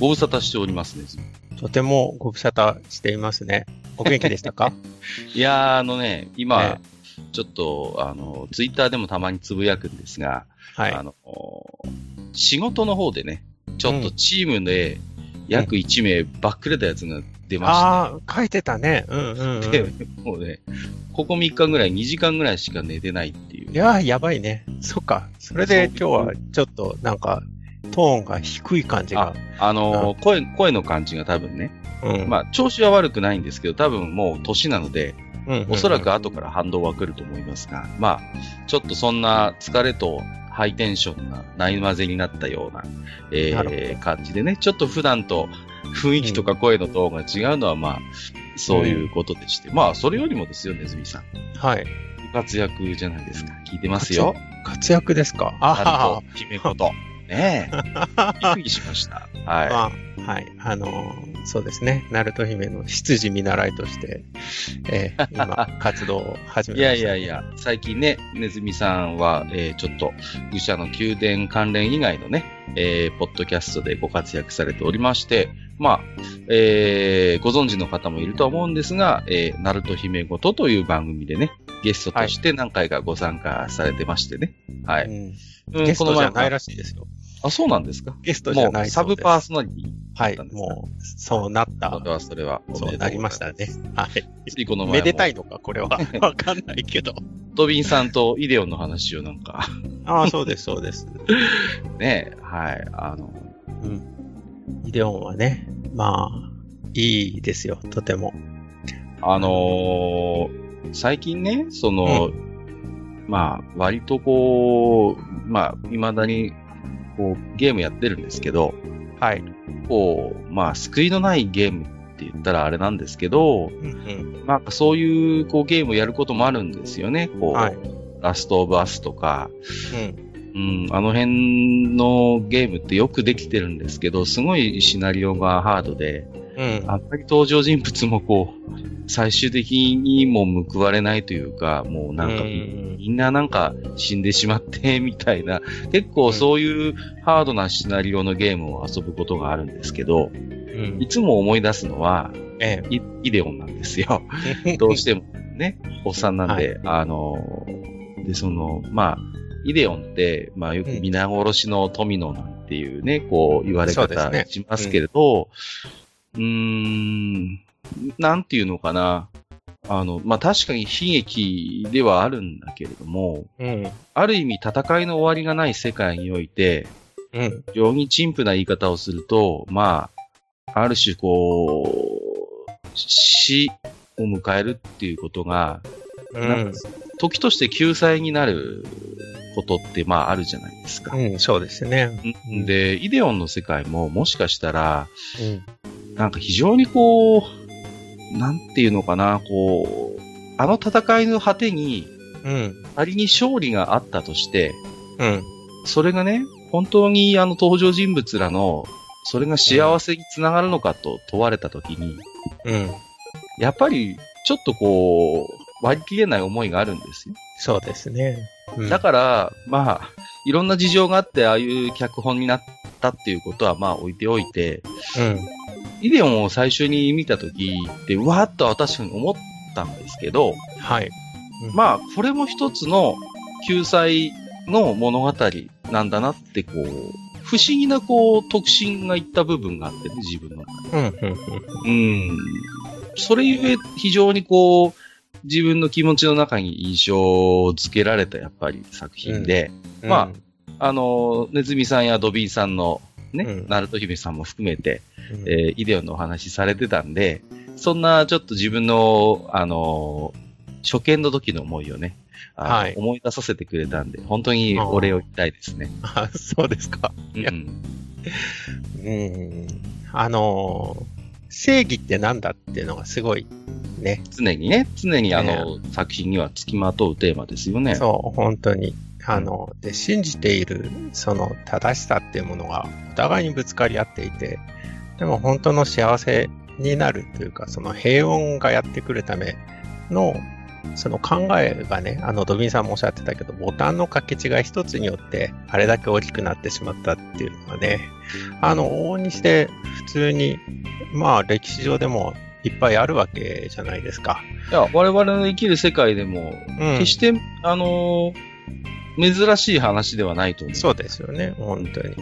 ご無沙汰しておりますね。とてもご無沙汰していますね。お元気でしたか？いやー、今、ね、ちょっとツイッターでもたまにつぶやくんですが、はい、仕事の方でね、ちょっとチームで約1名ばっくれたやつが出ました、ね。ああ、書いてたね。うんうん、うん。で、もうね、ここ3日ぐらい2時間ぐらいしか寝てないっていう。いやー、やばいね。そっか。それで今日はちょっとなんか、トーンが低い感じが。声の感じが多分ね、うん、まあ、調子は悪くないんですけど、多分もう年なので、うんうんうん、おそらく後から反動は来ると思いますが、まあ、ちょっとそんな疲れとハイテンションがない混ぜになったような、感じでね、ちょっと普段と雰囲気とか声のトーンが違うのは、まあ、そういうことでして、うん、まあ、それよりもですよ、ねずみさん。はい。活躍じゃないですか。聞いてますよ。活躍ですか。ああ。姫こと。ねえ。びっくりしました。はい。まあ、はい。そうですね。ナルト姫の執事見習いとして、今、活動を始めました。いやいやいや、最近ね、ねずみさんは、ちょっと、愚者の宮殿関連以外のね、ポッドキャストでご活躍されておりまして、まあ、ご存知の方もいると思うんですが、ナルト姫ごとという番組でね、ゲストとして何回かご参加されてましてね。はい。うん、ゲストじゃないらしいですよ。あ、そうなんですか？ゲストじゃないです。もうサブパーソナリティだったんですか？はい。もう、そうなった。それは。そうなりましたね。はい。この前めでたいのか、これは。わかんないけど。ドビンさんとイデオンの話をなんか。ああ、そうです、そうです。ねえ、はい。うん。イデオンはね、まあ、いいですよ、とても。最近ね、まあ、割とこう、まあ、未だに、こう、ゲームやってるんですけど、はい。こう、まあ、救いのないゲームって言ったらあれなんですけど、うんうん、なんかそういう、こう、ゲームをやることもあるんですよね。こう、はい、ラストオブアスとか、うん、あの辺のゲームってよくできてるんですけど、すごいシナリオがハードで、うん、あんまり登場人物もこう最終的にも報われないというか、もうなんかみんななんか死んでしまってみたいな、結構そういうハードなシナリオのゲームを遊ぶことがあるんですけど、うん、いつも思い出すのは、イデオンなんですよ。どうしてもね、おっさんなんで、はい、でまあイデオンってまあよく皆殺しの富野なんていうね、こう言われ方しますけれど。なんていうのかな。まあ、確かに悲劇ではあるんだけれども、うん、ある意味戦いの終わりがない世界において、うん、非常に陳腐な言い方をすると、まあ、ある種こう、死を迎えるっていうことが、うん、なんか時として救済になることって、まあ、あるじゃないですか。うん、そうですね。で、イデオンの世界ももしかしたら、うんなんか非常にこう、なんていうのかな、こう、あの戦いの果てに、うん、仮に勝利があったとして、うん、それがね、本当に登場人物らの、それが幸せにつながるのかと問われたときに、うん、やっぱりちょっとこう、割り切れない思いがあるんですよ。そうですね。うん、だから、まあ、いろんな事情があって、ああいう脚本になったっていうことは、まあ置いておいて、うんイデオンを最初に見たときって、わーっと私に思ったんですけど、はい。うん、まあ、これも一つの救済の物語なんだなって、こう、不思議な、こう、特進がいった部分があってね、自分の中で。うん。それゆえ、非常にこう、自分の気持ちの中に印象をつけられた、やっぱり作品で、うんうん、まあ、ねずみさんやドビーさんの、ね、うん、ナルト姫さんも含めて、うんイデオンのお話されてたんで、そんなちょっと自分の、初見の時の思いをね、はい、思い出させてくれたんで、本当にお礼を言いたいですね。あ、そうですか。うん。うん、正義ってなんだっていうのがすごいね。常に作品には付きまとうテーマですよね。そう、本当に。で信じているその正しさっていうものがお互いにぶつかり合っていて、でも本当の幸せになるというか、その平穏がやってくるためのその考えがね、ドビンさんもおっしゃってたけど、ボタンの掛け違い一つによってあれだけ大きくなってしまったっていうのがね、往々にして普通にまあ歴史上でもいっぱいあるわけじゃないですか。いや、我々の生きる世界でも、うん、決して珍しい話ではないと思う。そうですよね、本当に。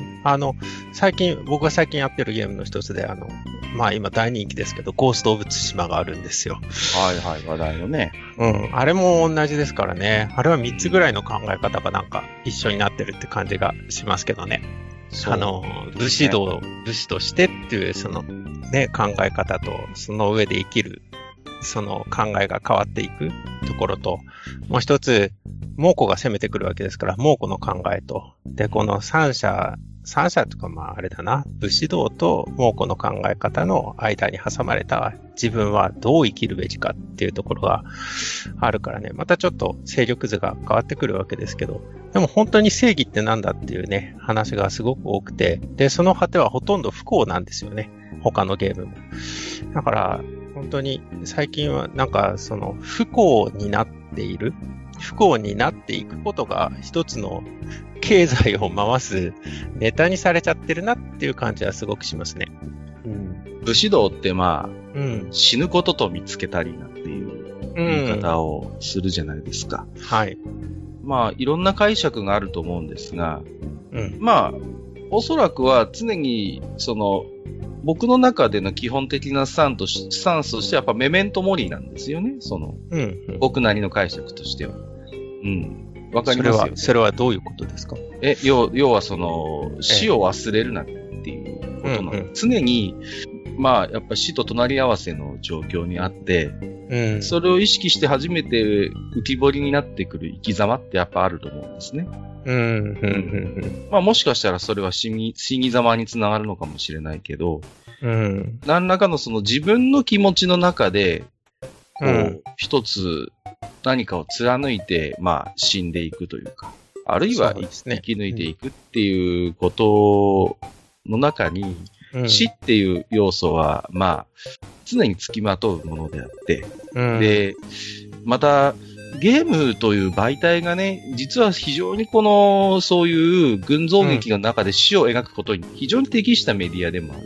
僕が最近やってるゲームの一つで、まあ今大人気ですけど、ゴースト・オブ・ツシマがあるんですよ。はいはい、話題のね。うん、あれも同じですからね。あれは3つぐらいの考え方がなんか一緒になってるって感じがしますけどね。武士としてっていうそのね、考え方と、その上で生きる、その考えが変わっていくところと、もう一つ、猛虎が攻めてくるわけですから、猛虎の考えと、で、この三者とか、まああれだな、武士道と猛虎の考え方の間に挟まれた自分はどう生きるべきかっていうところがあるからね、またちょっと勢力図が変わってくるわけですけど、でも本当に正義ってなんだっていうね、話がすごく多くて、で、その果てはほとんど不幸なんですよね、他のゲームも。だから、本当に最近はなんかその不幸になっていくことが一つの経済を回すネタにされちゃってるなっていう感じはすごくしますね。うん、武士道ってまあ、うん、死ぬことと見つけたりなっていう言い方をするじゃないですか。うん、はい。まあいろんな解釈があると思うんですが、うん、まあおそらくは常にその僕の中での基本的なスタンスとしてはやっぱメメントモリーなんですよね。その、うんうん、僕なりの解釈としては。うん。わかりますよ、ね。それはどういうことですか？要はその、死を忘れるなっていうことなの、うんうん。常に、まあ、やっぱ死と隣り合わせの状況にあって、うん、それを意識して初めて浮き彫りになってくる生き様ってやっぱあると思うんですね。まあもしかしたらそれは死に様につながるのかもしれないけど、うん、何らかのその自分の気持ちの中でこう、うん、一つ何かを貫いて、まあ、死んでいくというか、あるいは、ね、生き抜いていくっていうことの中に、うん、死っていう要素はまあ常につきまとうものであって、うん、でまたゲームという媒体がね、実は非常にそういう群像劇の中で死を描くことに非常に適したメディアでもあ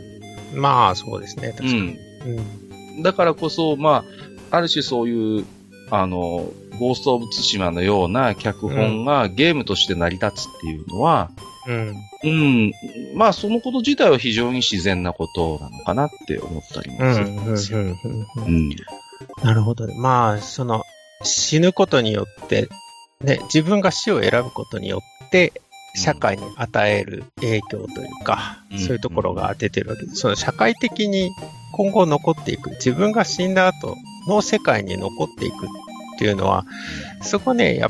る。まあ、そうですね、確かに。うん。だからこそ、まあ、ある種そういう、ゴースト・オブ・ツシマのような脚本がゲームとして成り立つっていうのは、うん。うん。まあ、そのこと自体は非常に自然なことなのかなって思ったりもするんですよ。うん。なるほど。まあ、死ぬことによって、ね、自分が死を選ぶことによって社会に与える影響というか、うん、そういうところが出てるわけです。その社会的に今後残っていく、自分が死んだ後の世界に残っていくっていうのは、そこね、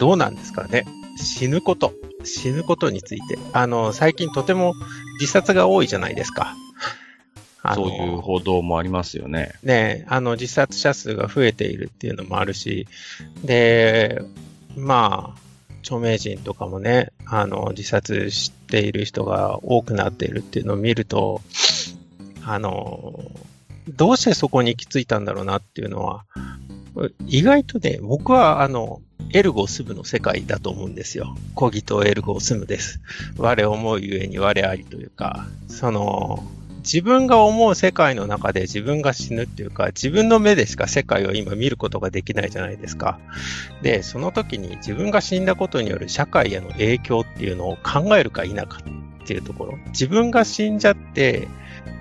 どうなんですかね。死ぬことについて、最近とても自殺が多いじゃないですか。そういう報道もありますよね。ね、自殺者数が増えているっていうのもあるし、で、まあ、著名人とかもね、自殺している人が多くなっているっていうのを見ると、どうしてそこに行き着いたんだろうなっていうのは、意外とね、僕はエルゴスムの世界だと思うんですよ。コギとエルゴスムです。我思うゆえに我ありというか、自分が思う世界の中で自分が死ぬっていうか、自分の目でしか世界を今見ることができないじゃないですか。で、その時に自分が死んだことによる社会への影響っていうのを考えるか否かっていうところ。自分が死んじゃって、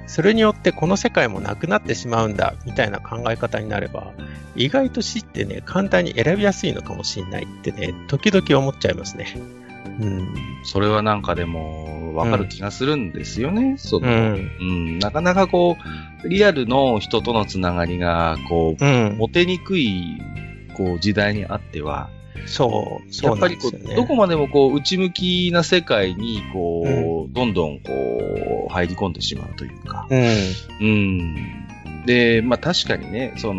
それによってこの世界もなくなってしまうんだみたいな考え方になれば、意外と死ってね、簡単に選びやすいのかもしれないってね、時々思っちゃいますね。うん、それはなんかでも分かる気がするんですよね、うんうん、なかなかリアルの人とのつながりが持てにくい時代にあっては、そうやっぱりどこまでも内向きな世界にどんどん入り込んでしまうというか、うんうん、で、まあ、確かにね、まあ、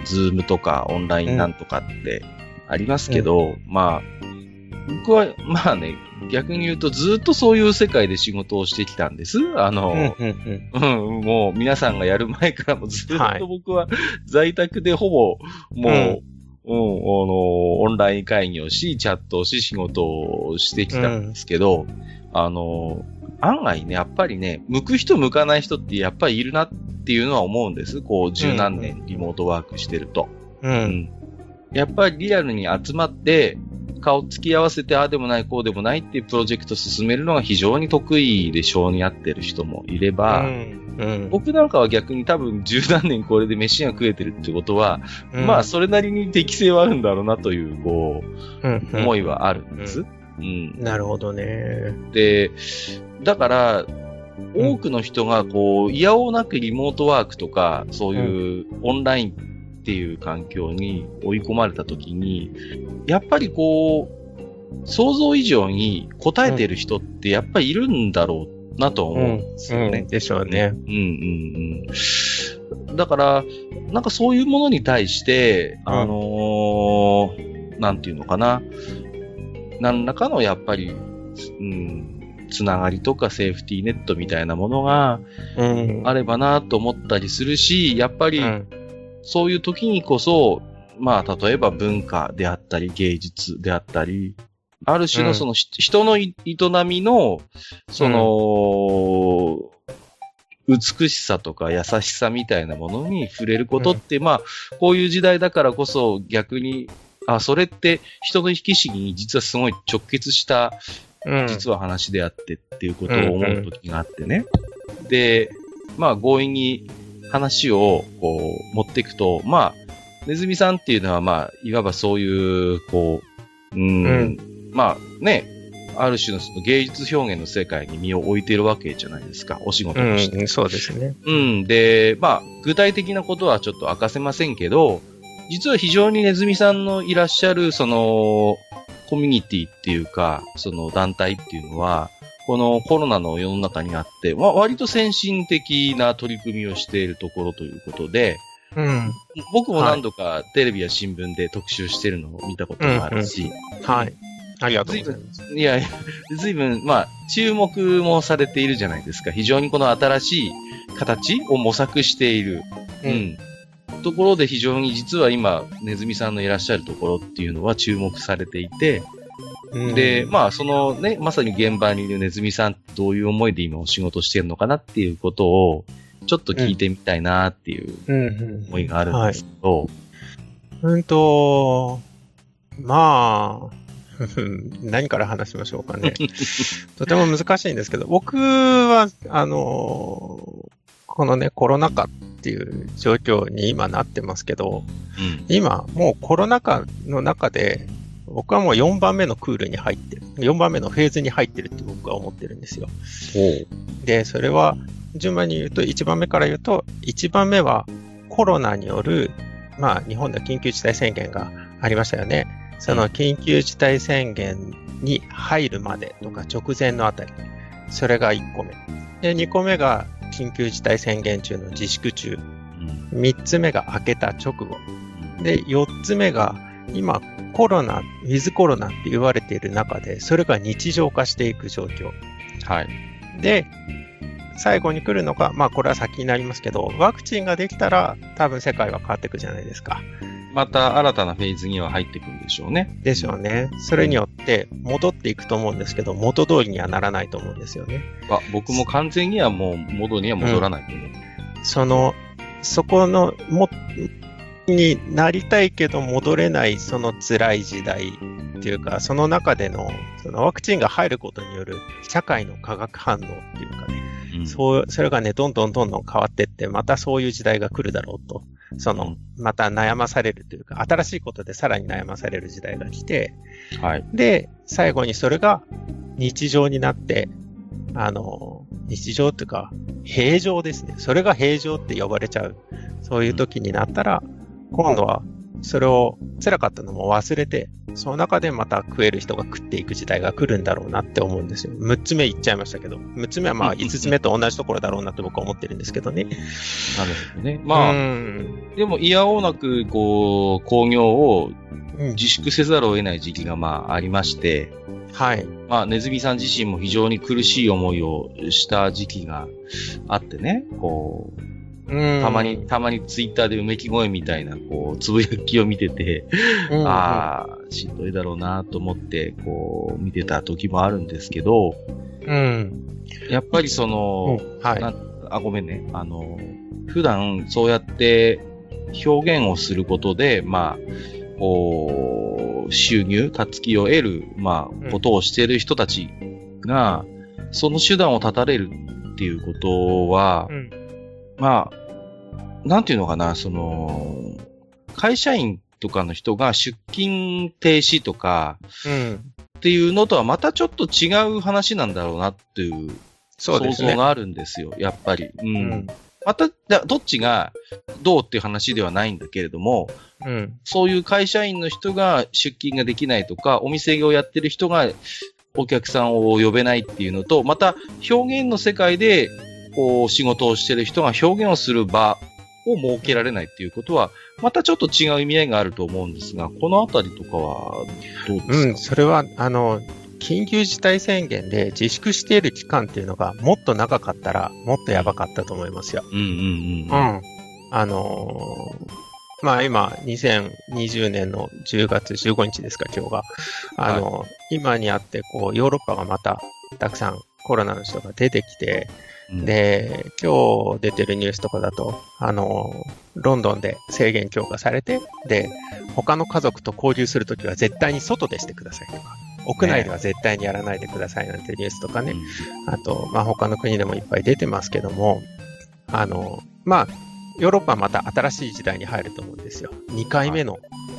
Zoom とかオンラインなんとかってありますけど、うん、まあ僕は、まあね、逆に言うとずっとそういう世界で仕事をしてきたんです。もう皆さんがやる前からもずっと僕は在宅でほぼ、もう、オンライン会議をし、チャットをし、仕事をしてきたんですけど、案外ね、やっぱりね、向く人向かない人ってやっぱりいるなっていうのは思うんです。こう、十何年リモートワークしてると。やっぱりリアルに集まって、顔つき合わせてああでもないこうでもないっていうプロジェクト進めるのが非常に得意で性に合ってる人もいれば、僕なんかは逆に多分十何年これで飯が食えてるってことは、まあそれなりに適性はあるんだろうなというこう、思いはあるんです。なるほどね。で、だから多くの人がこういやおうなくリモートワークとかそういうオンラインっていう環境に追い込まれたときに、やっぱりこう想像以上に答えてる人ってやっぱりいるんだろうなと思うんですよね。でしょうね。だからなんかそういうものに対して、なんていうのかな、何らかのやっぱり、つながりとかセーフティーネットみたいなものがあればなと思ったりするし、やっぱり。そういう時にこそ、まあ、例えば文化であったり、芸術であったり、ある種のその、人の営みの、その、美しさとか優しさみたいなものに触れることって、まあ、こういう時代だからこそ逆に、あ、それって人の引きちぎに実はすごい直結した、実は話であってっていうことを思う時があってね。で、まあ、強引に、話をこう持っていくと、まあ、ねずみさんっていうのは、まあ、いわばそういう、こう、まあね、ある種のその芸術表現の世界に身を置いているわけじゃないですか、お仕事として。そうですね。で、まあ、具体的なことはちょっと明かせませんけど、実は非常にねずみさんのいらっしゃる、その、コミュニティっていうか、その団体っていうのは、このコロナの世の中にあって、割と先進的な取り組みをしているところということで、僕も何度かテレビや新聞で特集してるのを見たこともあるし、ありがとうございます。随分、まあ、注目もされているじゃないですか。非常にこの新しい形を模索している。ところで非常に実は今、ねずみさんのいらっしゃるところっていうのは注目されていて、で、まあ、そのね、まさに現場にいるねずみさん、どういう思いで今お仕事してるのかなっていうことを、ちょっと聞いてみたいなっていう思いがあるんですけど。まあ、何から話しましょうかね。とても難しいんですけど、僕は、このね、コロナ禍っていう状況に今なってますけど、今、もうコロナ禍の中で、僕はもう4番目のクールに入ってる。4番目のフェーズに入ってるって僕は思ってるんですよ。で、それは順番に言うと、1番目から言うと、1番目はコロナによる、まあ日本では緊急事態宣言がありましたよね。その緊急事態宣言に入るまでとか直前のあたり。それが1個目。で、2個目が緊急事態宣言中の自粛中。3つ目が明けた直後。で、4つ目が今、コロナ、ウィズコロナって言われている中で、それが日常化していく状況。で、最後に来るのが、まあこれは先になりますけど、ワクチンができたら多分世界は変わっていくじゃないですか。また新たなフェーズには入っていくんでしょうね。でしょうね。それによって戻っていくと思うんですけど、元通りにはならないと思うんですよね。僕も完全にはもう元には戻らないと思う。そこの、になりたいけど戻れないその辛い時代っていうか、その中でのそのワクチンが入ることによる社会の化学反応っていうかね、それがね、どんどん変わってって、またそういう時代が来るだろうと、そのまた悩まされるというか、新しいことでさらに悩まされる時代が来て、で最後にそれが日常になって、日常というか平常ですね。それが平常って呼ばれちゃう、そういう時になったら、今度はそれを辛かったのも忘れて、その中でまた食える人が食っていく時代が来るんだろうなって思うんですよ。6つ目言っちゃいましたけど、6つ目はまあ5つ目と同じところだろうなって僕は思ってるんですけどね。まあ、でもいやおうなくこう工業を自粛せざるを得ない時期がまあありまして、はい。まあ、ねずみさん自身も非常に苦しい思いをした時期があってね、こう、たまにツイッターでうめき声みたいな、こう、つぶやきを見てて、ああ、しんどいだろうなと思って、こう、見てた時もあるんですけど、やっぱりその、ごめんね、普段そうやって表現をすることで、まあ、こう、収入、たつきを得る、まあ、ことをしている人たちが、その手段を断たれるっていうことは、まあ、なんていうのかな、その、会社員とかの人が出勤停止とか、っていうのとはまたちょっと違う話なんだろうなっていう想像があるんですよ、やっぱり。また、どっちがどうっていう話ではないんだけれども、そういう会社員の人が出勤ができないとか、お店をやってる人がお客さんを呼べないっていうのと、また表現の世界で、こう仕事をしてる人が表現をする場を設けられないっていうことはまたちょっと違う意味合いがあると思うんですが、このあたりとかはどうですか？それは緊急事態宣言で自粛している期間っていうのがもっと長かったらもっとやばかったと思いますよ。まあ今2020年の10月15日ですか、今日が今にあってこうヨーロッパがまたたくさんコロナの人が出てきて。で、今日出てるニュースとかだと、ロンドンで制限強化されて、で、他の家族と交流するときは絶対に外でしてくださいとか、屋内では絶対にやらないでくださいなんてニュースとかね、あと、まあ、他の国でもいっぱい出てますけども、まあ、ヨーロッパはまた新しい時代に入ると思うんですよ。2回目の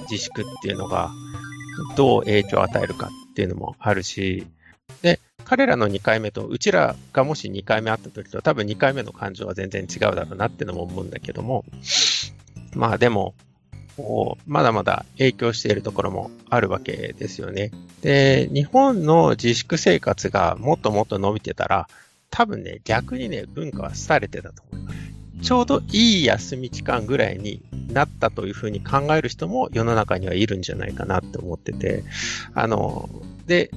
自粛っていうのが、どう影響を与えるかっていうのもあるし、で、彼らの2回目とうちらがもし2回目あった時と多分2回目の感情は全然違うだろうなってのも思うんだけども、まあでもまだまだ影響しているところもあるわけですよね。で、日本の自粛生活がもっともっと伸びてたら多分ね、逆にね、文化は廃れてたと思います。ちょうどいい休み期間ぐらいになったというふうに考える人も世の中にはいるんじゃないかなって思ってて、で、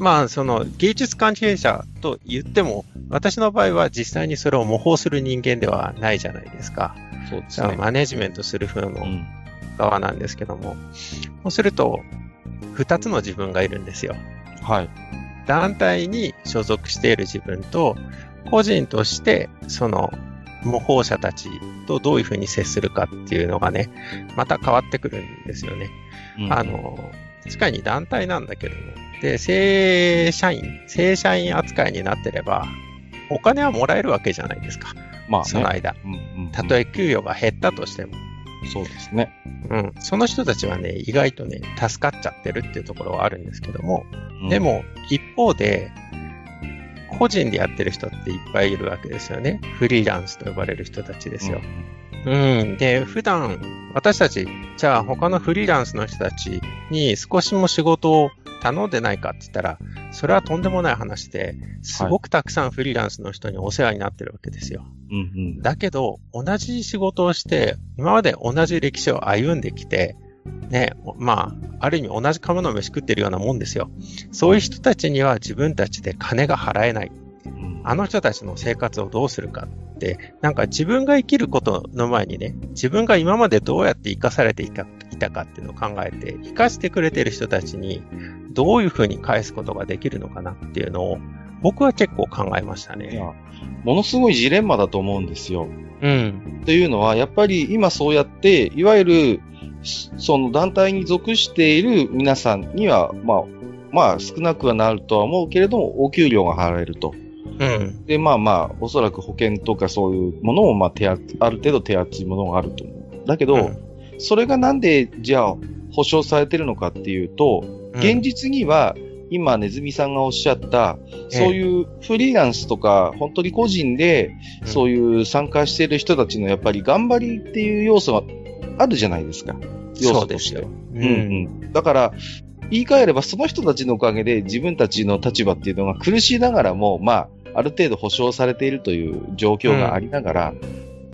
まあ、その芸術関係者と言っても私の場合は実際にそれを模倣する人間ではないじゃないですか。そうですね。マネジメントする風の側なんですけども、そうすると2つの自分がいるんですよ。はい。団体に所属している自分と個人としてその模倣者たちとどういう風に接するかっていうのがね、また変わってくるんですよね。確かに団体なんだけども、で、正社員扱いになってれば、お金はもらえるわけじゃないですか。まあ、ね、その間。たとえ給与が減ったとしても。そうですね。その人たちはね、意外とね、助かっちゃってるっていうところはあるんですけども、でも、一方で、個人でやってる人っていっぱいいるわけですよね。フリーランスと呼ばれる人たちですよ。で、普段、私たち、じゃあ他のフリーランスの人たちに少しも仕事を頼んでないかって言ったら、それはとんでもない話で、すごくたくさんフリーランスの人にお世話になってるわけですよ。だけど、同じ仕事をして、今まで同じ歴史を歩んできて、ね、まあ、ある意味同じ釜の飯食ってるようなもんですよ。そういう人たちには自分たちで金が払えない。あの人たちの生活をどうするかって、なんか自分が生きることの前にね、自分が今までどうやって生かされていたかっていうのを考えて、生かしてくれてる人たちにどういうふうに返すことができるのかなっていうのを、僕は結構考えましたね。いや、ものすごいジレンマだと思うんですよ。というのは、やっぱり今そうやって、いわゆるその団体に属している皆さんには、まあ少なくはなるとは思うけれども、お給料が払えると。で、まあ、おそらく保険とかそういうものも、まあ、ある程度手厚いものがあると思う。だけど、それがなんで、じゃあ、保障されてるのかっていうと、現実には、今、ねずみさんがおっしゃった、そういうフリーランスとか、本当に個人で、そういう参加している人たちのやっぱり頑張りっていう要素があるじゃないですか。要素として。だから、言い換えれば、その人たちのおかげで自分たちの立場っていうのが苦しいながらも、まあ、ある程度保障されているという状況がありながら、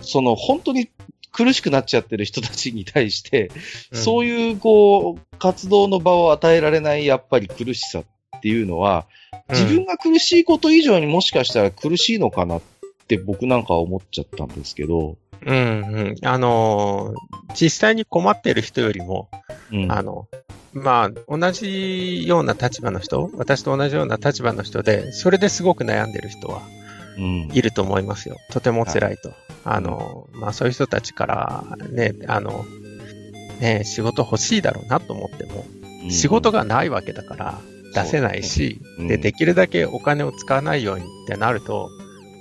その本当に苦しくなっちゃってる人たちに対して、うん、そういうこう活動の場を与えられないやっぱり苦しさっていうのは、自分が苦しいこと以上にもしかしたら苦しいのかなって僕なんかは思っちゃったんですけど、うんうん、実際に困っている人よりも、うん、まあ、同じような立場の人、私と同じような立場の人で、それですごく悩んでる人は、いると思いますよ。とても辛いと。はい、まあ、そういう人たちから、ね、ね、仕事欲しいだろうなと思っても、うん、仕事がないわけだから出せないし、うん、で、できるだけお金を使わないようにってなると、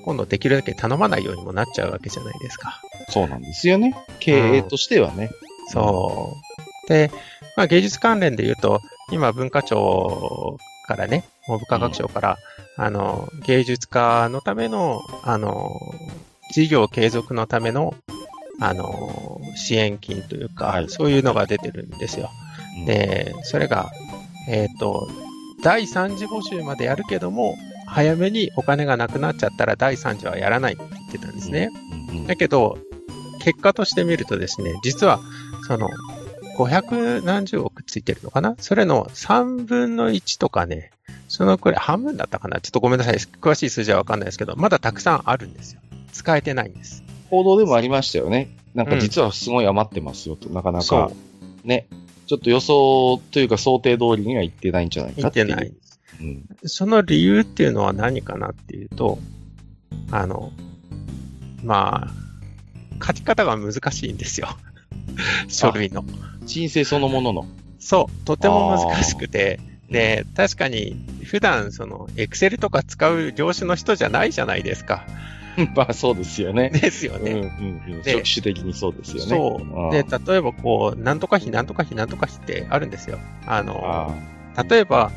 今度できるだけ頼まないようにもなっちゃうわけじゃないですか。そうなんですよね。経営としてはね。うん、そう。で、まあ、芸術関連で言うと、今文化庁からね、文部科学省から、うん、芸術家のための、事業継続のための、支援金というか、はい、そういうのが出てるんですよ。うん、で、それが、第3次募集までやるけども、早めにお金がなくなっちゃったら第3次はやらないって言ってたんですね。うんうん、だけど、結果として見るとですね、実は、500何十億ついてるのかな？それの3分の1とかね、そのくらい、半分だったかな？ちょっとごめんなさい。詳しい数字はわかんないですけど、まだたくさんあるんですよ。使えてないんです。報道でもありましたよね。なんか実はすごい余ってますよと、うん、なかなか、ね、ちょっと予想というか想定通りにはいってないんじゃないかっていう。いってない。うん、その理由っていうのは何かなっていうと、まあ、書き方が難しいんですよ。書類の。申請そのものの。そう、とても難しくて、で、確かに普段Excel とか使う業種の人じゃないじゃないですか。まあそうですよね。ですよね。うんうん、職種的にそうですよね。そう。で、例えばこう、なんとか費、なんとか費、なんとか費ってあるんですよ。例えば、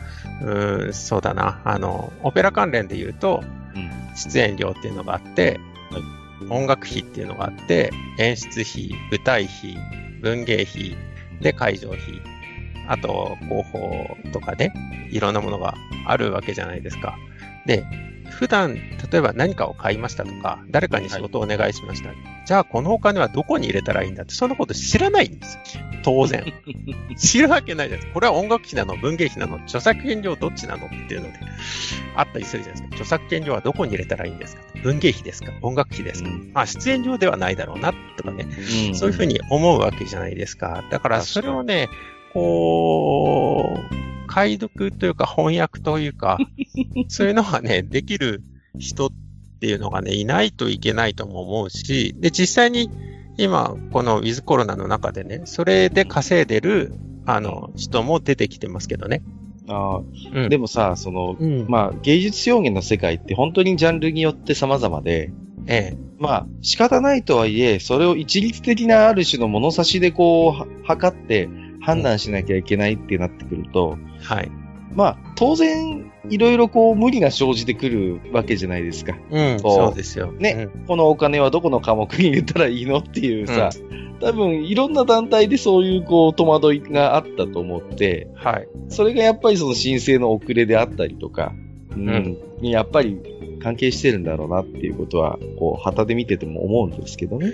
そうだな、オペラ関連で言うと、出演料っていうのがあって、うん、音楽費っていうのがあって、演出費、舞台費、文芸費、で、会場費、あと、広報とかね、いろんなものがあるわけじゃないですか。で、普段、例えば何かを買いましたとか、誰かに仕事をお願いしました。はい、じゃあ、このお金はどこに入れたらいいんだって、そんなこと知らないんですよ。当然。知るわけないじゃないですか。これは音楽費なの、文芸費なの、著作権料どっちなのっていうので、あったりするじゃないですか。著作権料はどこに入れたらいいんですか？文芸費ですか？音楽費ですか？うん、まあ、出演料ではないだろうな、とかね、うんうん。そういうふうに思うわけじゃないですか。だから、それをね、こう、解読というか翻訳というか、そういうのがね、できる人っていうのがね、いないといけないとも思うし、で、実際に今、このウィズコロナの中でね、それで稼いでる、人も出てきてますけどね。あ、うん、でもさ、まあ、芸術表現の世界って本当にジャンルによって様々で、ええ、まあ、仕方ないとはいえ、それを一律的なある種の物差しでこう、測って、判断しなきゃいけないってなってくると、はい。まあ、当然、いろいろこう、無理が生じてくるわけじゃないですか。うん、そうですよ。ね、うん、このお金はどこの科目に入れたらいいのっていうさ、うん、多分、いろんな団体でそういうこう、戸惑いがあったと思って、はい。それがやっぱり申請の遅れであったりとか、うん、にやっぱり関係してるんだろうなっていうことは、こう、旗で見てても思うんですけどね。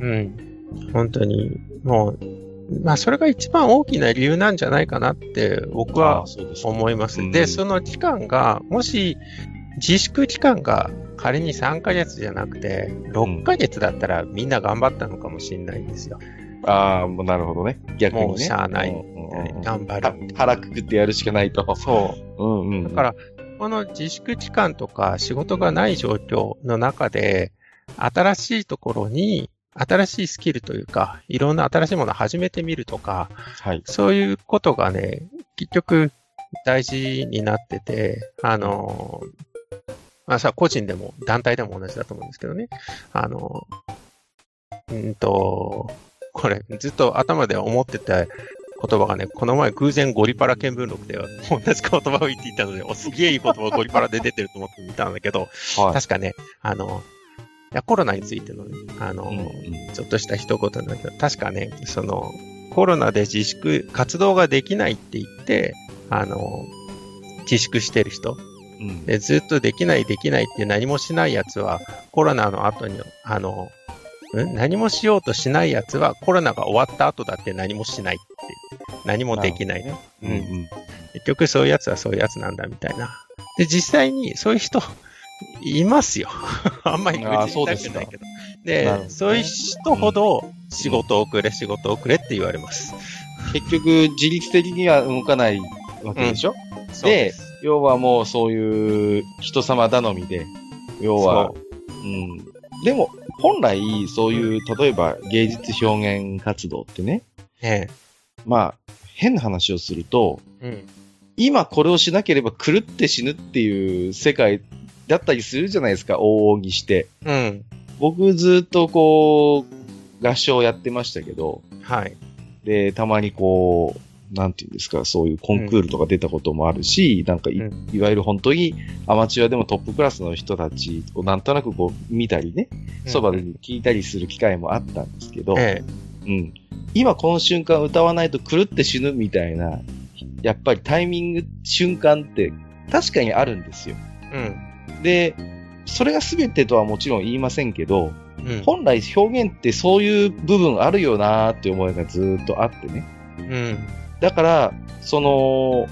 うん。本当に、もう、まあ、それが一番大きな理由なんじゃないかなって僕は思います。で、その期間が、もし自粛期間が仮に3ヶ月じゃなくて、6ヶ月だったらみんな頑張ったのかもしれないんですよ。ああ、なるほどね。逆にね。もうしゃあない。頑張る。腹くくってやるしかないと。そう。うんうん、だから、この自粛期間とか仕事がない状況の中で、新しいところに、新しいスキルというか、いろんな新しいものを始めてみるとか、はい、そういうことがね、結局大事になってて、まあ、さ、個人でも団体でも同じだと思うんですけどね、これずっと頭で思ってた言葉がね、この前偶然ゴリパラ見聞録で同じ言葉を言っていたので、お、すげえいい言葉ゴリパラで出てると思って見たんだけど、はい、確かね、いやコロナについての、ね、ちょっとした一言なんだけど、確かね、コロナで自粛、活動ができないって言って、自粛してる人、うん、でずっとできないって何もしないやつは、コロナの後に、何もしようとしないやつはコロナが終わった後だって何もしないっていう、何もできないね、うんうん、結局そういうやつはそういうやつなんだみたいな。で実際にそういう人いますよあんまり口に出したくないけど、でそういう人ほど仕事遅れ、うん、仕事遅れって言われます。結局自律的には動かないわけでしょ、うん、で要はもうそういう人様頼みで、要は うん、でも本来そういう、例えば芸術表現活動ってね、まあ変な話をすると、うん、今これをしなければ狂って死ぬっていう世界だったりするじゃないですか、往々にして、うん、僕ずっとこう合唱やってましたけど、はい、でたまにこうなんていうんですか、そういうコンクールとか出たこともあるし、うん、なんか いわゆる本当にアマチュアでもトップクラスの人たちをなんとなくこう見たりね、そばで聞いたりする機会もあったんですけど、うん、今この瞬間歌わないと狂って死ぬみたいな、やっぱりタイミング瞬間って確かにあるんですよ、うんで、それが全てとはもちろん言いませんけど、うん、本来表現ってそういう部分あるよなーって思いがずっとあってね、うん、だからその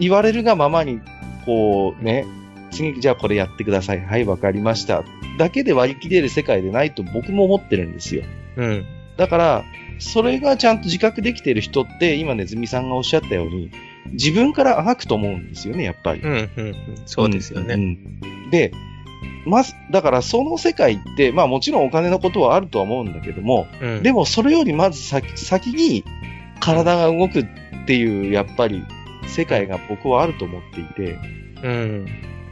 言われるがままにこうね、次じゃあこれやってください、はいわかりましただけで割り切れる世界でないと僕も思ってるんですよ、うん、だからそれがちゃんと自覚できている人って今ねずみさんがおっしゃったように自分からあがくと思うんですよね、やっぱり、うんうんうん、そうですよね、うん、で、まずだからその世界って、まあ、もちろんお金のことはあるとは思うんだけども、うん、でもそれよりまず 先に体が動くっていうやっぱり世界が僕はあると思っていて、うん、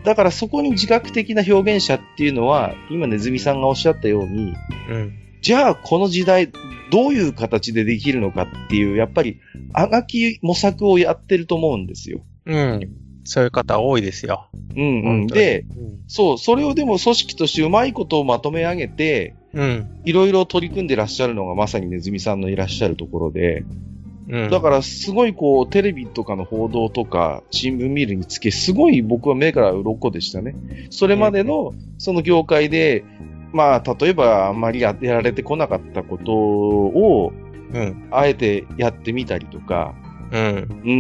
だからそこに自覚的な表現者っていうのは今ねずみさんがおっしゃったように、うん、じゃあこの時代どういう形でできるのかっていう、やっぱりあがき模索をやってると思うんですよ。うん。そういう方多いですよ。うんうん。で、うん、そう、それをでも組織としてうまいことをまとめ上げて、うん。いろいろ取り組んでらっしゃるのがまさにねずみさんのいらっしゃるところで、うん。だからすごいこう、テレビとかの報道とか、新聞見るにつけ、すごい僕は目から鱗でしたね。それまでの、その業界で、まあ、例えばあんまりやられてこなかったことを、うん、あえてやってみたりとか、うんうんう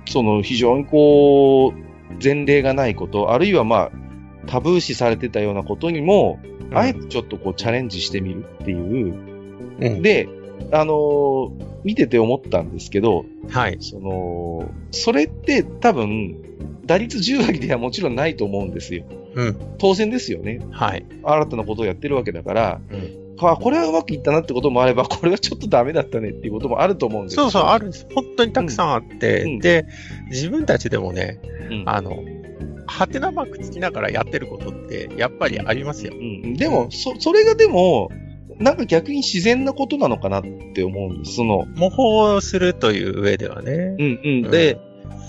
ん、その非常にこう前例がないこと、あるいは、まあ、タブー視されてたようなことにも、うん、あえてちょっとこうチャレンジしてみるっていう、うん、で、見てて思ったんですけど、はい、それって多分打率10割ではもちろんないと思うんですよ、うん、当然ですよね、はい、新たなことをやってるわけだから、うん、これはうまくいったなってこともあれば、これはちょっとダメだったねっていうこともあると思うんですよ。そうそう、あるんです。本当にたくさんあって、うん、で、自分たちでもね、うん、ハテナマークつきながらやってることってやっぱりありますよ、うんうん、でも、それがでもなんか逆に自然なことなのかなって思うんです。模倣するという上ではね、うんうん、で、うん、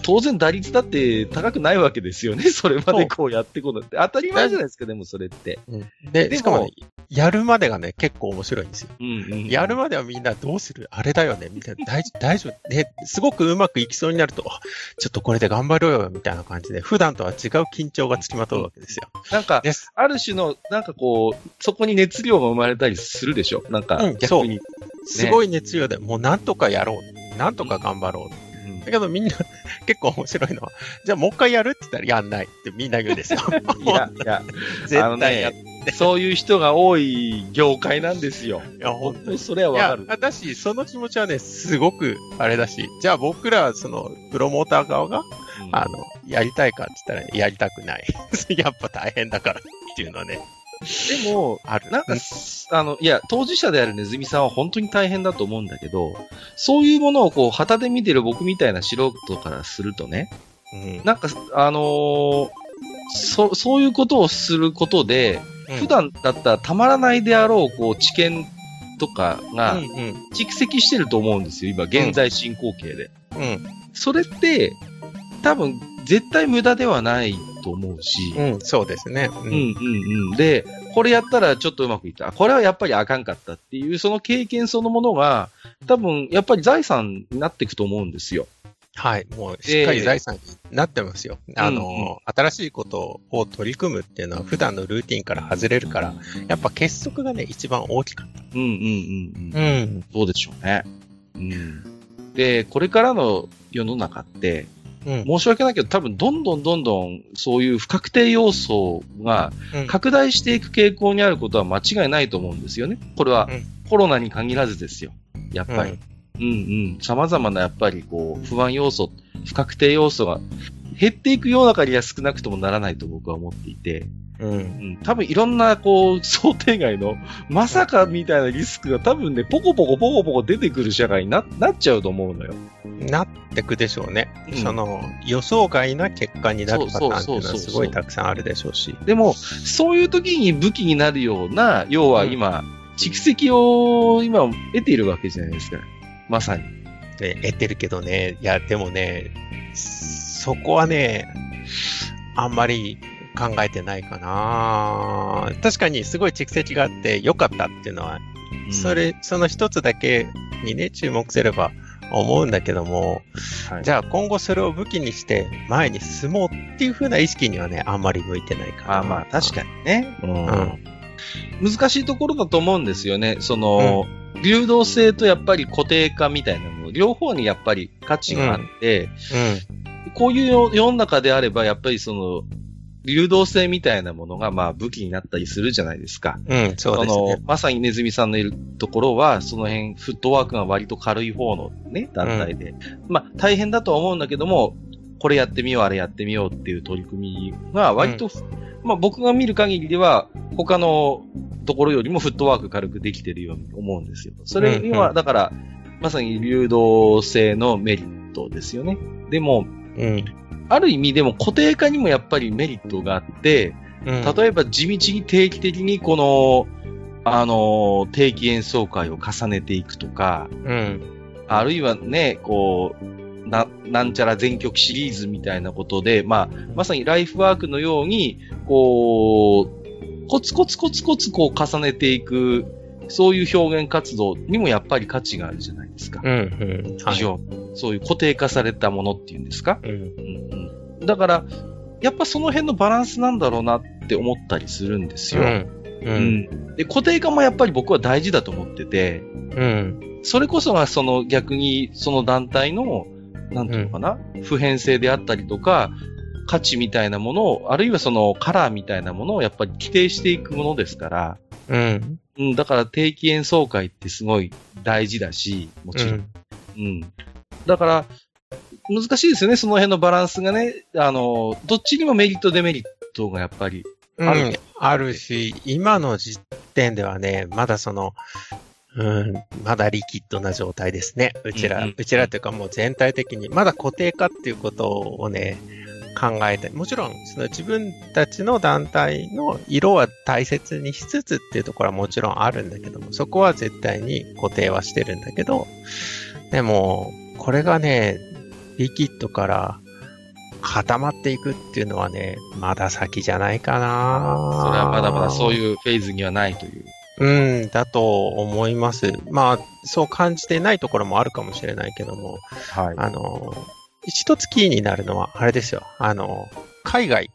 当然打率だって高くないわけですよね。それまでこうやってこなくて当たり前じゃないですか。でもそれって、うん、でしかも、ね、やるまでがね結構面白いんですよ、うんうん、やるまではみんなどうするあれだよねみたいな、大丈夫ね、すごくうまくいきそうになるとちょっとこれで頑張ろうよみたいな感じで、普段とは違う緊張がつきまとうわけですよ、うん、なんかある種のなんかこうそこに熱量が生まれたりするでしょ、なんか逆に、うんね、すごい熱量でもうなんとかやろう、なんとか頑張ろう、うんだけどみんな結構面白いのは、じゃあもう一回やるって言ったらやんないってみんな言うんですよ。いや絶対やって、そういう人が多い業界なんですよ。いや本当にそれはわかる。私その気持ちはねすごくあれだし、じゃあ僕らそのプロモーター側が、うん、やりたいかって言ったらやりたくない。やっぱ大変だからっていうのはね。でもあるなんか、うん、いや当事者であるねずみさんは本当に大変だと思うんだけど、そういうものをこう旗で見てる僕みたいな素人からするとね、うん、なんかそういうことをすることで、うん、普段だったらたまらないであろうこう知見とかが蓄積してると思うんですよ、今現在進行形で、うんうん、それって多分絶対無駄ではないと思うし、うん、そうですね、うんうんうん、でこれやったらちょっとうまくいった、これはやっぱりあかんかったっていうその経験そのものが多分やっぱり財産になっていくと思うんですよ、はい、もうしっかり財産になってますよ。新しいことを取り組むっていうのは普段のルーティンから外れるから、やっぱ結束がね、一番大きかった。そうでしょうね。うん。で、これからの世の中って、申し訳ないけど多分どんどんそういう不確定要素が拡大していく傾向にあることは間違いないと思うんですよね。これはコロナに限らずですよ。やっぱり。様々なやっぱりこう不安要素、不確定要素が減っていく世の中には少なくともならないと僕は思っていて、多分いろんなこう想定外のまさかみたいなリスクが多分ね、ポコポコ出てくる社会に なっちゃうと思うのよ。なってくでしょうね。その予想外な結果になるパターンっていうのはすごいたくさんあるでしょうし。でもそういう時に武器になるような、要は今、蓄積を今得ているわけじゃないですか。まさに。得てるけどね。いや、でもね、そこはね、あんまり考えてないかな。確かにすごい蓄積があって良かったっていうのは、その一つだけにね、注目すれば思うんだけども、じゃあ今後それを武器にして前に進もうっていう風な意識にはね、あんまり向いてないかな。まあ確かにね。難しいところだと思うんですよね。その、流動性とやっぱり固定化みたいなもの、両方にやっぱり価値があって、こういう世の中であればやっぱりその流動性みたいなものがまあ武器になったりするじゃないですか。そうですね。まさにネズミさんのいるところはその辺フットワークが割と軽い方のね、団体で、まあ大変だとは思うんだけども、これやってみようあれやってみようっていう取り組みが割と、まあ僕が見る限りでは他のところよりもフットワーク軽くできてるように思うんですよ。それにはだから、まさに流動性のメリットですよね。でも、ある意味でも固定化にもやっぱりメリットがあって、例えば地道に定期的にこの、定期演奏会を重ねていくとか、あるいはね、こう、なんちゃら全曲シリーズみたいなことで、まあ、まさにライフワークのように、こう、コツコツこう重ねていく、そういう表現活動にもやっぱり価値があるじゃないですか。非常に、そういう固定化されたものっていうんですか。だからやっぱその辺のバランスなんだろうなって思ったりするんですよ。で、固定化もやっぱり僕は大事だと思ってて、それこそがその逆にその団体のなんていうのかな、普遍性であったりとか。価値みたいなものを、あるいはそのカラーみたいなものをやっぱり規定していくものですから、だから定期演奏会ってすごい大事だし、もちろん。だから、難しいですよね、その辺のバランスがね、どっちにもメリット、デメリットがやっぱりある、あるし、今の時点ではね、まだその、まだリキッドな状態ですね、うちらというかもう全体的に、まだ固定化っていうことをね、考えたり、もちろんその自分たちの団体の色は大切にしつつっていうところはもちろんあるんだけども、そこは絶対に固定はしてるんだけど、でもこれがね、リキッドから固まっていくっていうのはね、まだ先じゃないかな。それはまだまだそういうフェーズにはないという。だと思います。まあそう感じてないところもあるかもしれないけども、一つキーになるのは、あれですよ。海外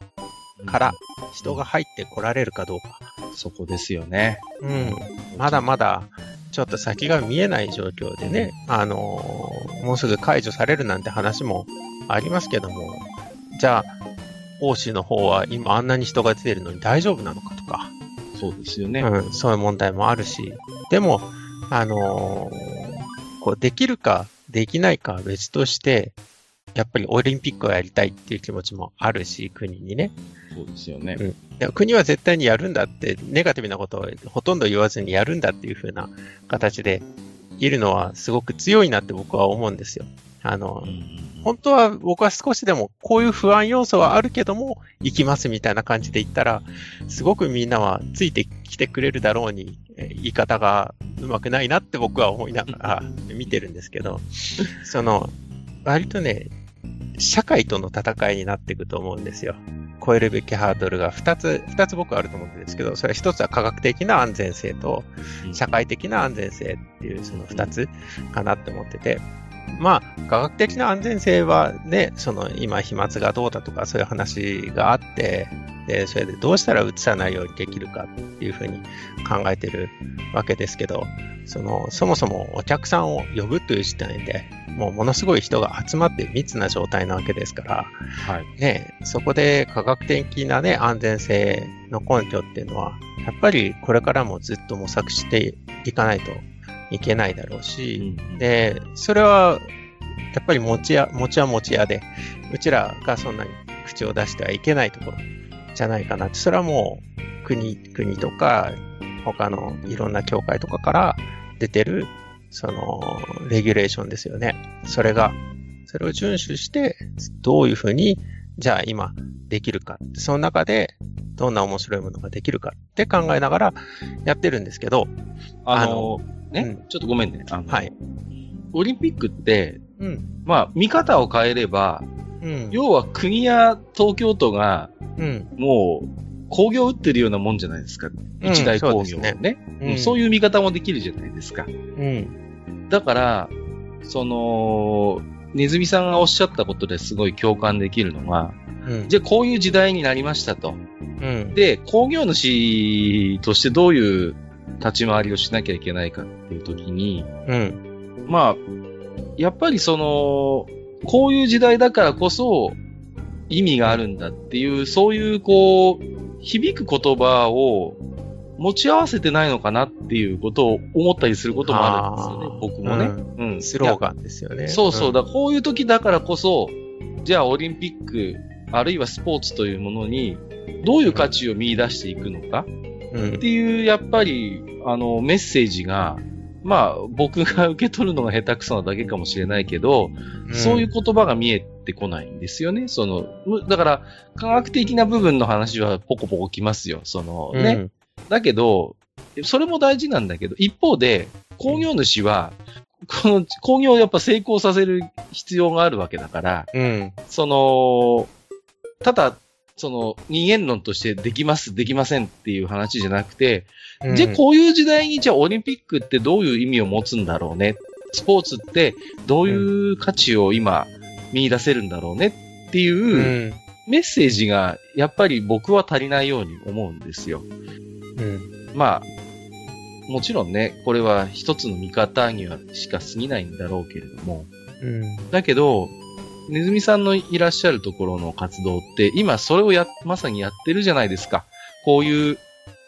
から人が入ってこられるかどうか。そこですよね。まだまだ、ちょっと先が見えない状況でね、もうすぐ解除されるなんて話もありますけども、じゃあ、欧州の方は今あんなに人が出てるのに大丈夫なのかとか。そうですよね。そういう問題もあるし。でも、こう、できるかできないかは別として、やっぱりオリンピックをやりたいっていう気持ちもあるし、国にね。そうですよね。国は絶対にやるんだって、ネガティブなことをほとんど言わずにやるんだっていう風な形でいるのはすごく強いなって僕は思うんですよ。本当は僕は少しでもこういう不安要素はあるけども、行きますみたいな感じで言ったら、すごくみんなはついてきてくれるだろうに、言い方がうまくないなって僕は思いながら見てるんですけど、その、割とね、社会との戦いになっていくと思うんですよ。超えるべきハードルが2つ僕はあると思うんですけど、それは1つは科学的な安全性と社会的な安全性っていうその2つかなって思ってて、まあ、科学的な安全性はね、その今飛沫がどうだとかそういう話があって、でそれでどうしたらうつさないようにできるかっていうふうに考えてるわけですけど、そもそもお客さんを呼ぶという時点でもうものすごい人が集まって密な状態なわけですから、はいね、そこで科学的な、ね、安全性の根拠っていうのはやっぱりこれからもずっと模索していかないといけないだろうし、うん、でそれはやっぱり持ち屋でうちらがそんなに口を出してはいけないところじゃないかなって、それはもう国とか他のいろんな協会とかから出てるそのレギュレーションですよね。それを遵守してどういうふうにじゃあ今できるか、その中でどんな面白いものができるかって考えながらやってるんですけど、ね、うん、ちょっとごめんね、はい、オリンピックって、うん、まあ見方を変えれば、うん、要は国や東京都が、うん、もう工業を打ってるようなもんじゃないですか、うん、一大工業ね、うん、そういう見方もできるじゃないですか、うん、だからそのねずみさんがおっしゃったことですごい共感できるのは、うん、じゃあこういう時代になりましたと、うん、で工業主としてどういう立ち回りをしなきゃいけないかっていう時に、うん、まあやっぱりそのこういう時代だからこそ意味があるんだっていう、そういうこう響く言葉を持ち合わせてないのかなっていうことを思ったりすることもあるんですよね、僕もね、うんうん、スローガンですよね。そうそう、うん、だこういう時だからこそじゃあオリンピックあるいはスポーツというものにどういう価値を見出していくのか、うん、っていうやっぱりメッセージが、まあ僕が受け取るのが下手くそなだけかもしれないけど、うん、そういう言葉が見えてこないんですよね。だから科学的な部分の話はポコポコきますよ。ね、うん。だけど、それも大事なんだけど、一方で工業主は、この工業をやっぱ成功させる必要があるわけだから、うん、ただ、人間論としてできます、できませんっていう話じゃなくて、うん、じゃあこういう時代にじゃあオリンピックってどういう意味を持つんだろうね。スポーツってどういう価値を今見出せるんだろうねっていうメッセージがやっぱり僕は足りないように思うんですよ。うん、まあ、もちろんね、これは一つの見方にはしか過ぎないんだろうけれども。うん、だけど、ねずみさんのいらっしゃるところの活動って今それをまさにやってるじゃないですか。こういう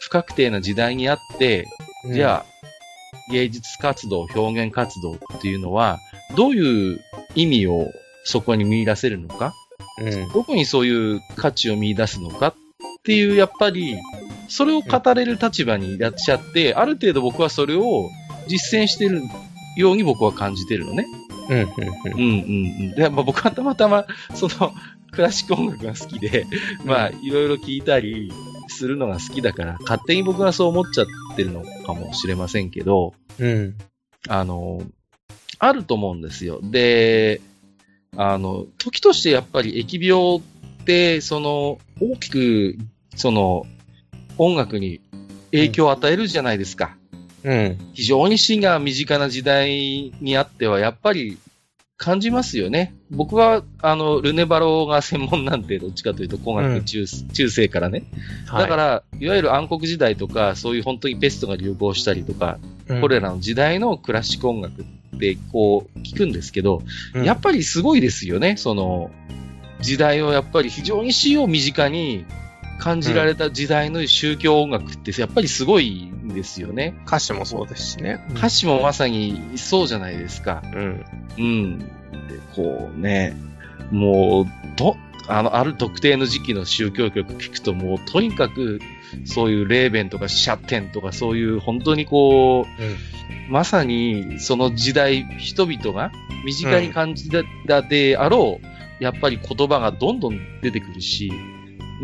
不確定な時代にあって、うん、じゃあ芸術活動、表現活動っていうのはどういう意味をそこに見出せるのか、うん、どこにそういう価値を見出すのかっていう、やっぱりそれを語れる立場にいらっしゃって、うん、ある程度僕はそれを実践してるように僕は感じてるのね。うんうんうんうんうん、でまあ、僕はたまたまクラシック音楽が好きで、まあ、いろいろ聴いたりするのが好きだから勝手に僕はそう思っちゃってるのかもしれませんけど、うん、あると思うんですよ。で時としてやっぱり疫病って大きく音楽に影響を与えるじゃないですか。うんうん、非常に死が身近な時代にあってはやっぱり感じますよね。僕はルネバロが専門なんてどっちかというと工学 中世からね、はい、だからいわゆる暗黒時代とかそういう本当にペストが流行したりとか、うん、これらの時代のクラシック音楽ってこう聞くんですけど、うん、やっぱりすごいですよね。時代をやっぱり非常に死を身近に感じられた時代の宗教音楽ってやっぱりすごいんですよね。歌詞もそうですしね。歌詞もまさにそうじゃないですか。うん。うん。で、こうね、もう、ある特定の時期の宗教曲聞くともうとにかくそういうレーベンとかシャッテンとかそういう本当にこう、うん、まさにその時代人々が身近に感じたであろう、うん、やっぱり言葉がどんどん出てくるし、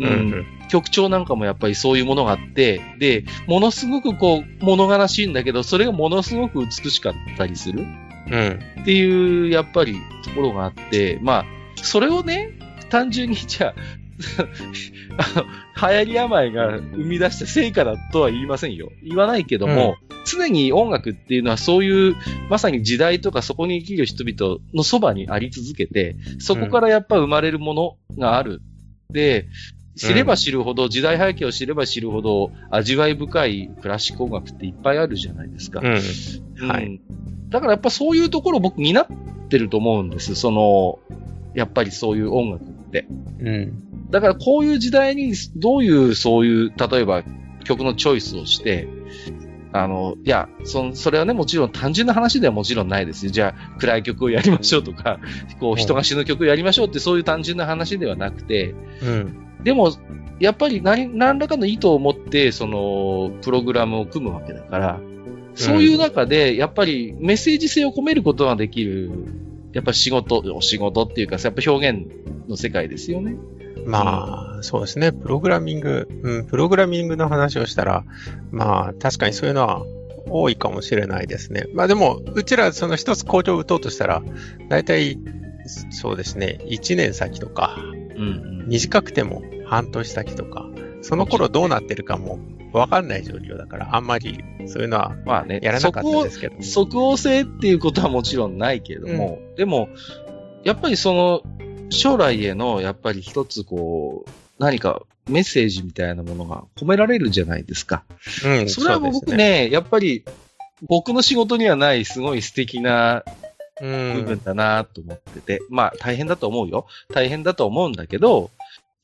うんうん、曲調なんかもやっぱりそういうものがあって、でものすごくこう物悲しいんだけどそれがものすごく美しかったりする、うん、っていうやっぱりところがあって、まあそれをね単純にじゃあ流行り病が生み出した成果だとは言いませんよ、言わないけども、うん常に音楽っていうのはそういうまさに時代とかそこに生きる人々のそばにあり続けて、そこからやっぱ生まれるものがある、うん、で知れば知るほど、時代背景を知れば知るほど味わい深いクラシック音楽っていっぱいあるじゃないですか、うん、はい。だからやっぱそういうところ僕担ってると思うんです、そのやっぱりそういう音楽って、うん、だからこういう時代にどういうそういう例えば曲のチョイスをして、いや、それはね、もちろん単純な話ではもちろんないですよ。じゃあ、暗い曲をやりましょうとか、こう、人が死ぬ曲をやりましょうって、そういう単純な話ではなくて、うん、でも、やっぱり何らかの意図を持って、プログラムを組むわけだから、そういう中で、やっぱりメッセージ性を込めることができる、やっぱお仕事っていうか、やっぱ表現の世界ですよね。まあ、そうですね。プログラミングの話をしたら、まあ、確かにそういうのは多いかもしれないですね。まあでも、うちら、一つ工場を打とうとしたら、大体、そうですね、1年先とか、うん、短くても半年先とか、その頃どうなってるかも分かんない状況だから、あんまりそういうのはやらなかったですけど。まあね、即応性っていうことはもちろんないけれども、うん、でも、やっぱり将来へのやっぱり一つこう何かメッセージみたいなものが込められるじゃないですか、うん、それは僕 ねやっぱり僕の仕事にはないすごい素敵な部分だなと思ってて、まあ大変だと思うんだけど、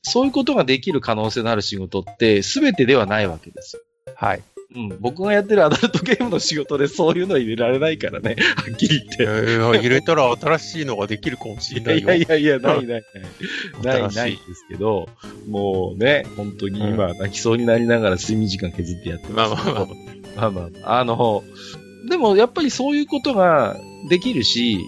そういうことができる可能性のある仕事って全てではないわけですよ。はい。うん、僕がやってるアダルトゲームの仕事でそういうの入れられないからね、はっきり言って。入れたら新しいのができるかもしれないよ。いや、ないですけど、もうね、本当に今、泣きそうになりながら睡眠時間削ってやってます。まあ、でもやっぱりそういうことができるし、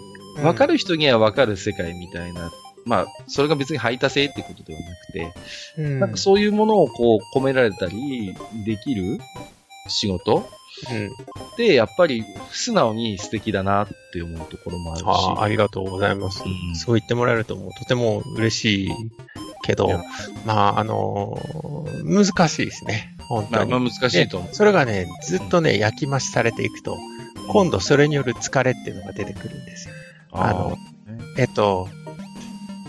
わかる人にはわかる世界みたいな。まあ、それが別に排他性ってことではなくて、うん、なんかそういうものをこう込められたりできる仕事、うん、でやっぱり素直に素敵だなって思うところもあるし、ありがとうございます、うん、そう言ってもらえるともうとても嬉しいけど、まあ難しいですね、本当に、まあ、難しいと思う。それがねずっとね焼き増しされていくと、うん、今度それによる疲れっていうのが出てくるんですよ。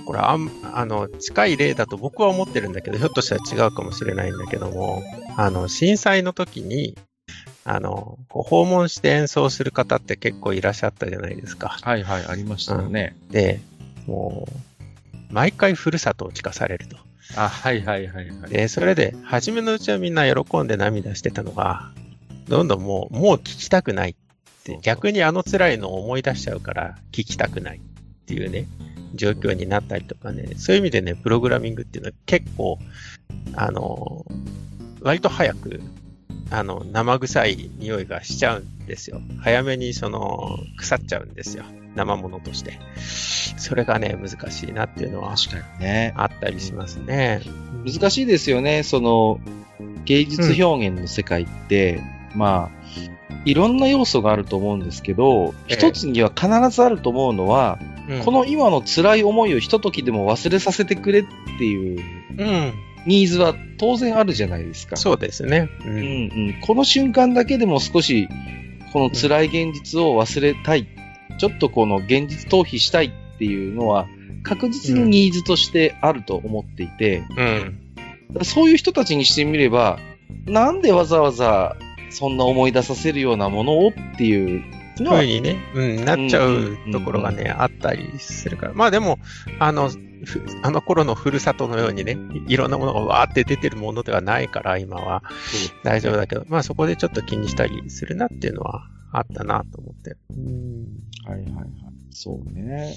これ近い例だと僕は思ってるんだけど、ひょっとしたら違うかもしれないんだけども、震災の時に、訪問して演奏する方って結構いらっしゃったじゃないですか。はいはい、ありましたよね。で、もう、毎回ふるさとを聞かされると。あ、はいはいはいはい。で、それで、初めのうちはみんな喜んで涙してたのが、どんどんもう聞きたくないって、逆に辛いのを思い出しちゃうから聞きたくないっていうね。状況になったりとかね、そういう意味でね、プログラミングっていうのは結構、割と早く、生臭い匂いがしちゃうんですよ。早めに腐っちゃうんですよ。生物として。それがね、難しいなっていうのは、確かにね、あったりしますね。難しいですよね。芸術表現の世界って、うん、まあ、いろんな要素があると思うんですけど、一つには必ずあると思うのは、この今の辛い思いをひと時でも忘れさせてくれっていうニーズは当然あるじゃないですか。そうですね、うんうん、この瞬間だけでも少しこの辛い現実を忘れたい、うん、ちょっとこの現実逃避したいっていうのは確実にニーズとしてあると思っていて、うん、そういう人たちにしてみれば、なんでわざわざそんな思い出させるようなものをっていうのふうにね、うん、なっちゃうところがね、あったりするから。まあでも、あの頃のふるさとのようにね、いろんなものがわーって出てるものではないから、今は大丈夫だけど、まあそこでちょっと気にしたりするなっていうのはあったなと思って。うん。はいはいはい。そうね。